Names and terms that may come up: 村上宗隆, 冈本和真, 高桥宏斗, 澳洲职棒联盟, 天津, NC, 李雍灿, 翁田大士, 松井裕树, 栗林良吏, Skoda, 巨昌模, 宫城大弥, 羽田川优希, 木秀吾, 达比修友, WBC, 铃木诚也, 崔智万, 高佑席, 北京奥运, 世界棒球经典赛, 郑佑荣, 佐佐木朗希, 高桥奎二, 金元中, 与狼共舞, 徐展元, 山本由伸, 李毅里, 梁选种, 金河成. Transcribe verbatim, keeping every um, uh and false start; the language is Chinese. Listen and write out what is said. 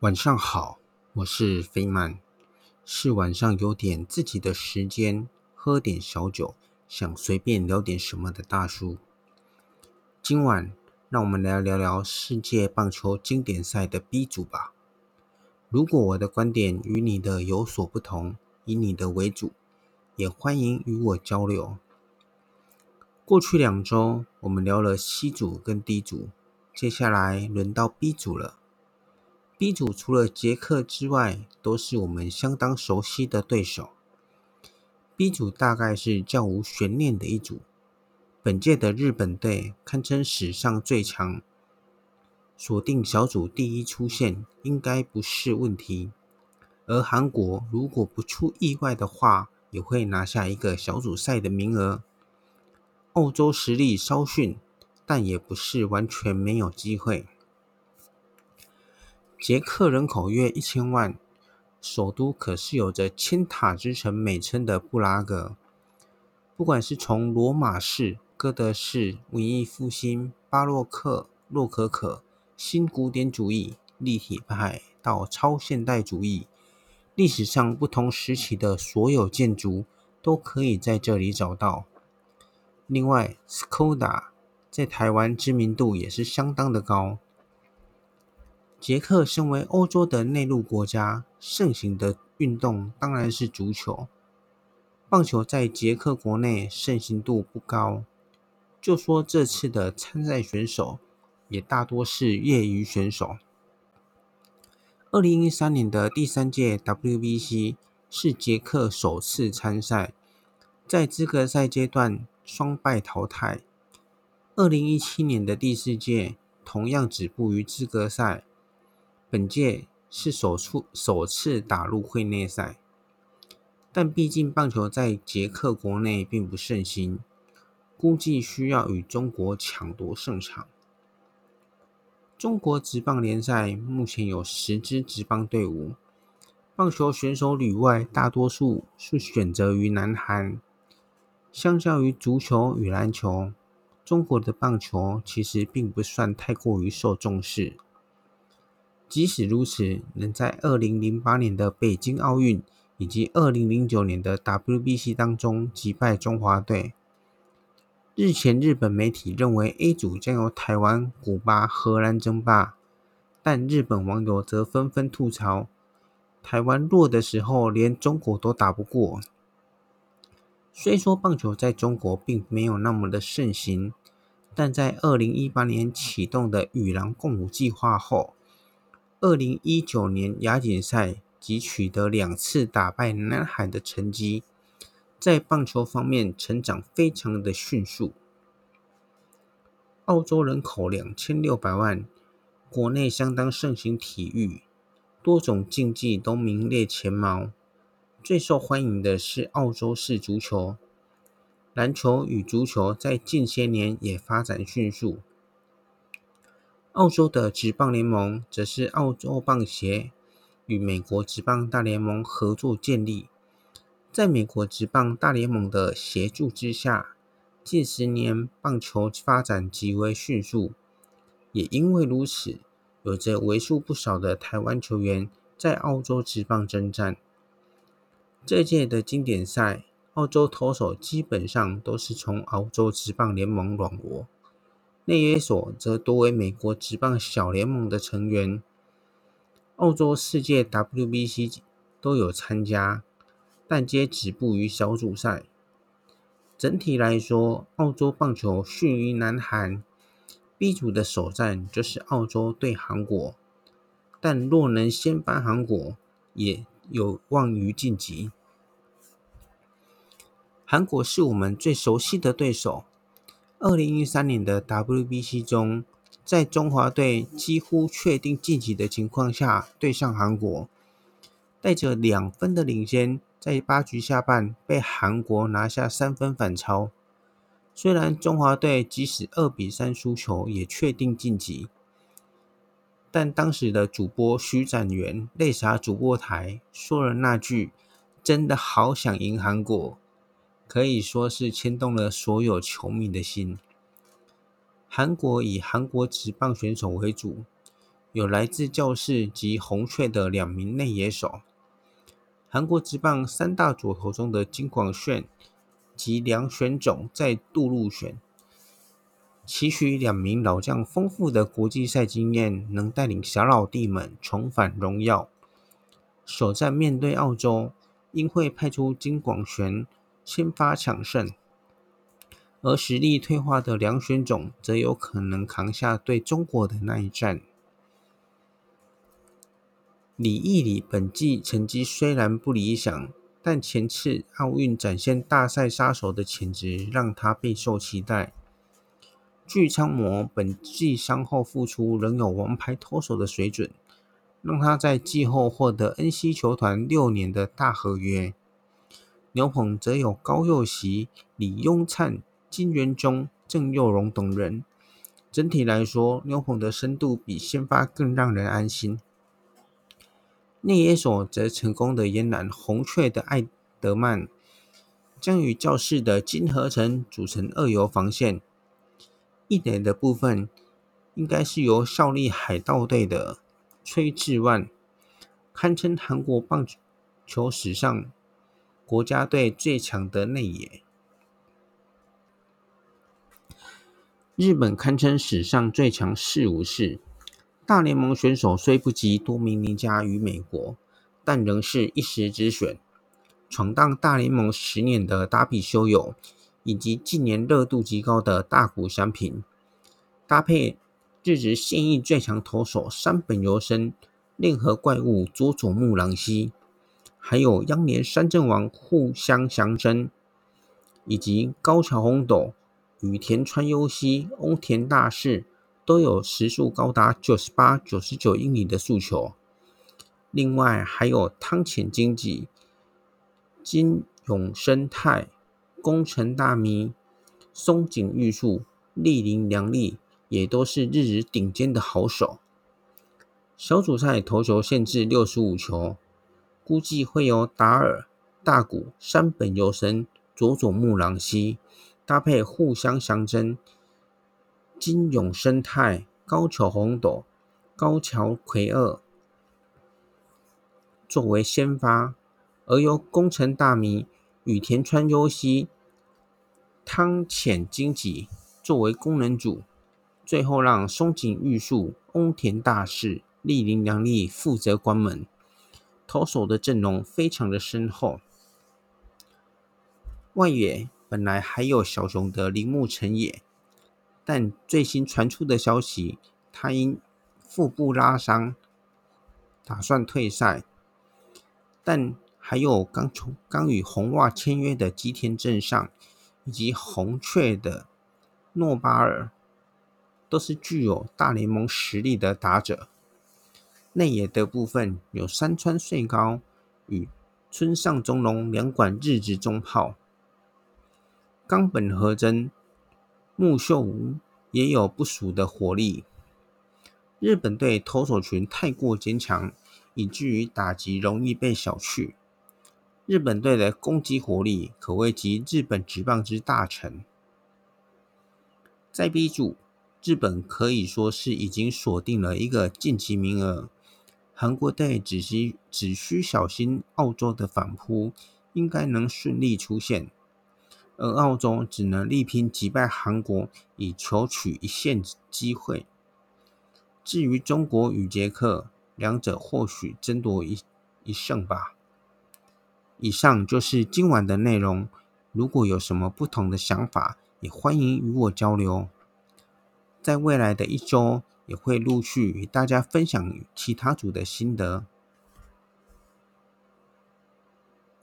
晚上好，我是菲曼，是晚上有点自己的时间，喝点小酒，想随便聊点什么的大叔。今晚让我们来聊聊世界棒球经典赛的 B 组吧。如果我的观点与你的有所不同，以你的为主，也欢迎与我交流。过去两周我们聊了 C 组跟 D 组，接下来轮到 B 组了。B 组除了捷克之外，都是我们相当熟悉的对手。B 组大概是较无悬念的一组，本届的日本队堪称史上最强，锁定小组第一出线应该不是问题。而韩国如果不出意外的话，也会拿下一个小组赛的名额。澳洲实力稍逊，但也不是完全没有机会。捷克人口约一千万，首都可是有着千塔之城美称的布拉格。不管是从罗马式、哥德式、文艺复兴、巴洛克、洛可可、新古典主义、立体派到超现代主义，历史上不同时期的所有建筑都可以在这里找到。另外 Skoda 在台湾知名度也是相当的高。捷克身为欧洲的内陆国家，盛行的运动当然是足球。棒球在捷克国内盛行度不高，就说这次的参赛选手也大多是业余选手。二零一三年的第三届 W B C 是捷克首次参赛，在资格赛阶段双败淘汰。二零一七年的第四届同样止步于资格赛，本届是首次首次打入会内赛，但毕竟棒球在捷克国内并不盛行，估计需要与中国抢夺胜场。中国职棒联赛目前有十支职棒队伍，棒球选手旅外大多数是选择于南韩。相较于足球与篮球，中国的棒球其实并不算太过于受重视。即使如此，能在二零零八年的北京奥运以及二零零九年的 W B C 当中击败中华队。日前日本媒体认为 A 组将由台湾、古巴、荷兰争霸，但日本网友则纷纷吐槽，台湾弱的时候连中国都打不过。虽说棒球在中国并没有那么的盛行，但在二零一八年启动的与狼共舞计划后，二零一九年亚锦赛即取得两次打败南韩的成绩，在棒球方面成长非常的迅速。澳洲人口两千六百万，国内相当盛行体育，多种竞技都名列前茅。最受欢迎的是澳洲式足球，篮球与足球在近些年也发展迅速。澳洲的职棒联盟则是澳洲棒协与美国职棒大联盟合作建立，在美国职棒大联盟的协助之下，近十年棒球发展极为迅速，也因为如此，有着为数不少的台湾球员在澳洲职棒征战。这届的经典赛，澳洲投手基本上都是从澳洲职棒联盟网罗，内野手则多为美国职棒小联盟的成员。澳洲世界 W B C 都有参加，但皆止步于小组赛。整体来说，澳洲棒球逊于南韩。B 组的首战就是澳洲对韩国，但若能先扳韩国，也有望于晋级。韩国是我们最熟悉的对手。二零一三年的 W B C 中，在中华队几乎确定晋级的情况下对上韩国，带着两分的领先，在八局下半被韩国拿下三分反超。虽然中华队即使二比三输球也确定晋级，但当时的主播徐展元泪洒主播台，说了那句真的好想赢韩国，可以说是牵动了所有球迷的心。韩国以韩国职棒选手为主，有来自教室及红雀的两名内野手。韩国职棒三大左投中的金广铉及梁选种再度入选，期许两名老将丰富的国际赛经验能带领小老弟们重返荣耀。首战面对澳洲，应会派出金广铉先发抢胜，而实力退化的梁选种则有可能扛下对中国的那一战。李毅里本季成绩虽然不理想，但前次奥运展现大赛杀手的潜质让他备受期待。巨昌模本季伤后复出仍有王牌投手的水准，让他在季后获得 N C 球团六年的大合约。牛棚则有高佑席、李雍灿、金元中、郑佑荣等人。整体来说，牛棚的深度比先发更让人安心。内野手则成功的延揽红雀的艾德曼，将与教室的金河成组成二游防线。一垒的部分应该是由效力海盗队的崔智万，堪称韩国棒球史上国家队最强的内野。日本堪称史上最强四武士，大联盟选手虽不及多米尼加与美国，但仍是一时之选。闯荡大联盟十年的达比修友，以及近年热度极高的大谷翔平，搭配日职现役最强投手山本由伸、练和怪物佐佐木朗希，还有央联三阵王互相相争，以及高桥宏斗、羽田川优希、翁田大士，都有时速高达 九十八到九十九 英里的速球。另外还有汤浅京己、金永生泰、宫城大弥、松井裕树、栗林良吏，也都是日职顶尖的好手。小组赛投球限制六十五球，估计会由达尔、大谷、山本由伸、佐佐木朗希搭配互相相争，金永生泰、高桥宏斗、高桥奎二作为先发，而由宫城大弥、羽田川优希、汤浅京己作为功能组，最后让松井裕树、翁田大士、栗林良吏负责关门。投手的阵容非常的深厚，外野本来还有小熊的铃木诚也，但最新传出的消息，他因腹部拉伤打算退赛。但还有刚从刚与红袜签约的吉田正尚，以及红雀的诺巴尔，都是具有大联盟实力的打者。内野的部分有山川穗高与村上宗隆两管日职中炮，冈本和真、木秀吾也有不俗的活力。日本队投手群太过坚强，以至于打击容易被小觑。日本队的攻击火力可谓集日本职棒之大成。在 B 组，日本可以说是已经锁定了一个晋级名额，韩国队只需只需小心澳洲的反扑，应该能顺利出线。而澳洲只能力拼击败韩国，以求取一线机会。至于中国与捷克，两者或许争夺一一胜吧。以上就是今晚的内容，如果有什么不同的想法，也欢迎与我交流。在未来的一周，也会陆续与大家分享其他组的心得。